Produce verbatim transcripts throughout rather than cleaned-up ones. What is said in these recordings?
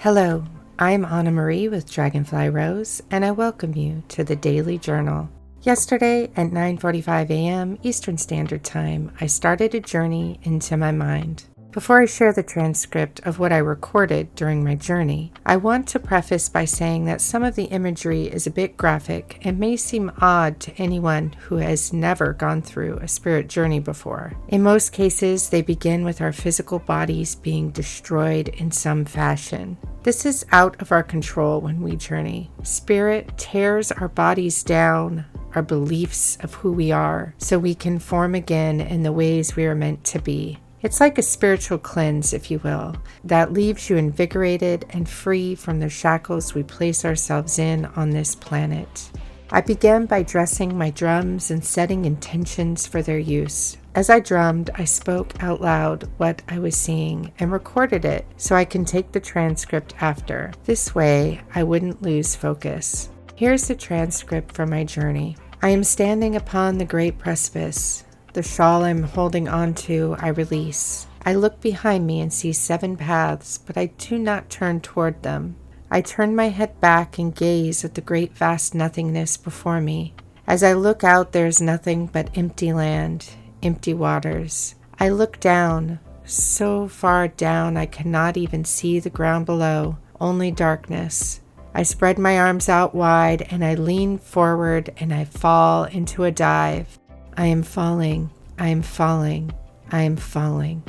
Hello, I'm Anna Marie with Dragonfly Rose, and I welcome you to the Daily Journal. Yesterday at nine forty-five a.m. Eastern Standard Time, I started a journey into my mind. Before I share the transcript of what I recorded during my journey, I want to preface by saying that some of the imagery is a bit graphic and may seem odd to anyone who has never gone through a spirit journey before. In most cases, they begin with our physical bodies being destroyed in some fashion. This is out of our control when we journey. Spirit tears our bodies down, our beliefs of who we are, so we can form again in the ways we are meant to be. It's like a spiritual cleanse, if you will, that leaves you invigorated and free from the shackles we place ourselves in on this planet. I began by dressing my drums and setting intentions for their use. As I drummed, I spoke out loud what I was seeing and recorded it so I can take the transcript after. This way, I wouldn't lose focus. Here's the transcript from my journey. I am standing upon the great precipice. The shawl I'm holding on to, I release. I look behind me and see seven paths, but I do not turn toward them. I turn my head back and gaze at the great vast nothingness before me. As I look out, there is nothing but empty land, empty waters. I look down, so far down I cannot even see the ground below, only darkness. I spread my arms out wide and I lean forward and I fall into a dive. I am falling, I am falling, I am falling.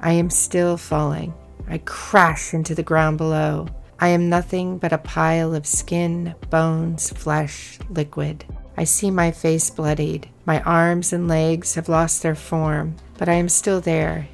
I am still falling. I crash into the ground below. I am nothing but a pile of skin, bones, flesh, liquid. I see my face bloodied. My arms and legs have lost their form, but I am still there.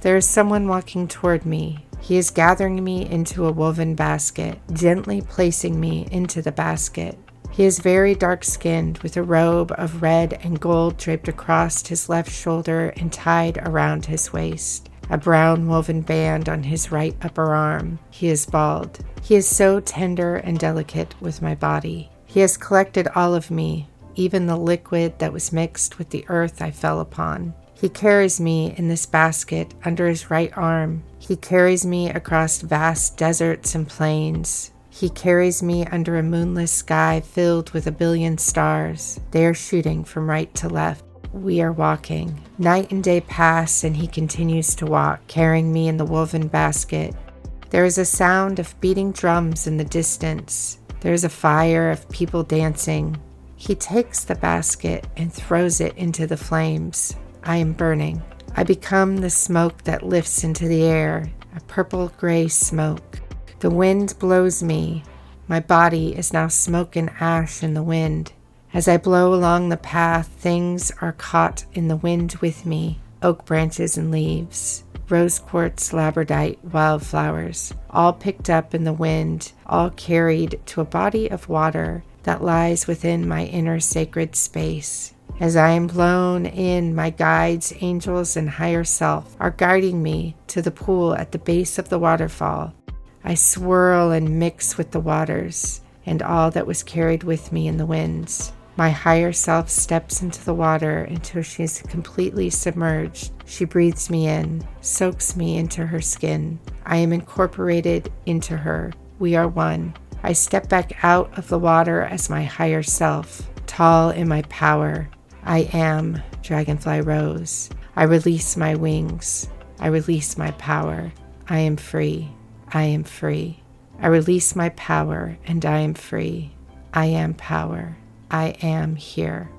There is someone walking toward me. He is gathering me into a woven basket, gently placing me into the basket. He is very dark-skinned, with a robe of red and gold draped across his left shoulder and tied around his waist. A brown woven band on his right upper arm. He is bald. He is so tender and delicate with my body. He has collected all of me, even the liquid that was mixed with the earth I fell upon. He carries me in this basket under his right arm. He carries me across vast deserts and plains. He carries me under a moonless sky filled with a billion stars. They are shooting from right to left. We are walking. Night and day pass, and he continues to walk, carrying me in the woven basket. There is a sound of beating drums in the distance. There is a fire of people dancing. He takes the basket and throws it into the flames. I am burning. I become the smoke that lifts into the air, a purple-gray smoke. The wind blows me. My body is now smoke and ash in the wind. As I blow along the path, things are caught in the wind with me. Oak branches and leaves, rose quartz, labradorite, wildflowers, all picked up in the wind, all carried to a body of water that lies within my inner sacred space. As I am blown in, my guides, angels, and higher self are guiding me to the pool at the base of the waterfall. I swirl and mix with the waters and all that was carried with me in the winds. My higher self steps into the water until she is completely submerged. She breathes me in, soaks me into her skin. I am incorporated into her. We are one. I step back out of the water as my higher self, tall in my power. I am Dragonfly Rose. I release my wings. I release my power. I am free. I am free. I release my power and I am free. I am power. I am here.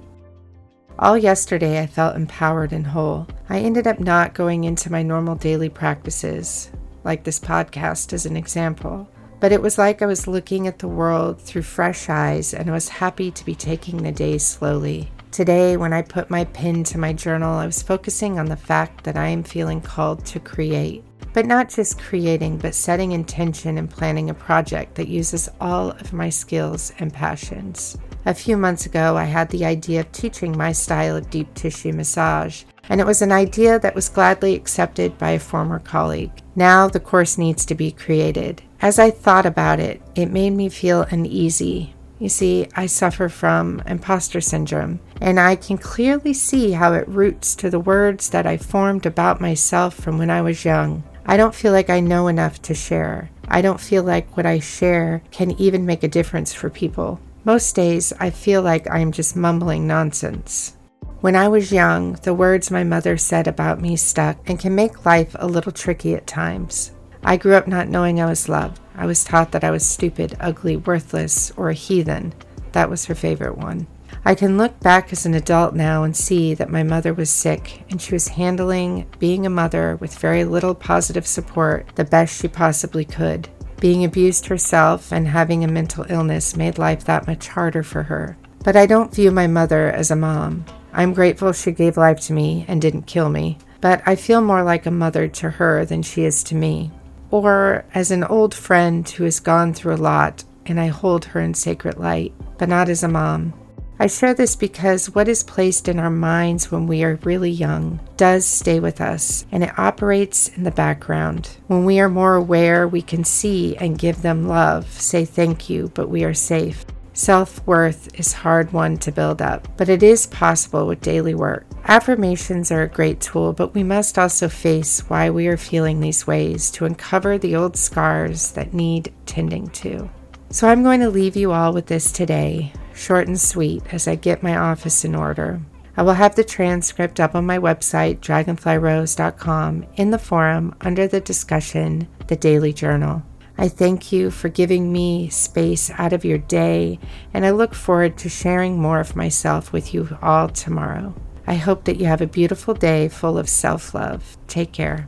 All yesterday I felt empowered and whole. I ended up not going into my normal daily practices, like this podcast as an example, but it was like I was looking at the world through fresh eyes and I was happy to be taking the day slowly. Today, when I put my pen to my journal, I was focusing on the fact that I am feeling called to create. But not just creating, but setting intention and planning a project that uses all of my skills and passions. A few months ago, I had the idea of teaching my style of deep tissue massage, and it was an idea that was gladly accepted by a former colleague. Now the course needs to be created. As I thought about it, it made me feel uneasy. You see, I suffer from imposter syndrome, and I can clearly see how it roots to the words that I formed about myself from when I was young. I don't feel like I know enough to share. I don't feel like what I share can even make a difference for people. Most days, I feel like I'm just mumbling nonsense. When I was young, the words my mother said about me stuck and can make life a little tricky at times. I grew up not knowing I was loved. I was taught that I was stupid, ugly, worthless, or a heathen. That was her favorite one. I can look back as an adult now and see that my mother was sick, and she was handling being a mother with very little positive support the best she possibly could. Being abused herself and having a mental illness made life that much harder for her. But I don't view my mother as a mom. I'm grateful she gave life to me and didn't kill me, but I feel more like a mother to her than she is to me, or as an old friend who has gone through a lot, and I hold her in sacred light, but not as a mom. I share this because what is placed in our minds when we are really young does stay with us, and it operates in the background. When we are more aware, we can see and give them love, say thank you, but we are safe. Self-worth is a hard one to build up, but it is possible with daily work. Affirmations are a great tool, but we must also face why we are feeling these ways to uncover the old scars that need tending to. So I'm going to leave you all with this today, short and sweet, as I get my office in order. I will have the transcript up on my website, dragonfly rose dot com, in the forum under the discussion, The Daily Journal. I thank you for giving me space out of your day, and I look forward to sharing more of myself with you all tomorrow. I hope that you have a beautiful day full of self-love. Take care.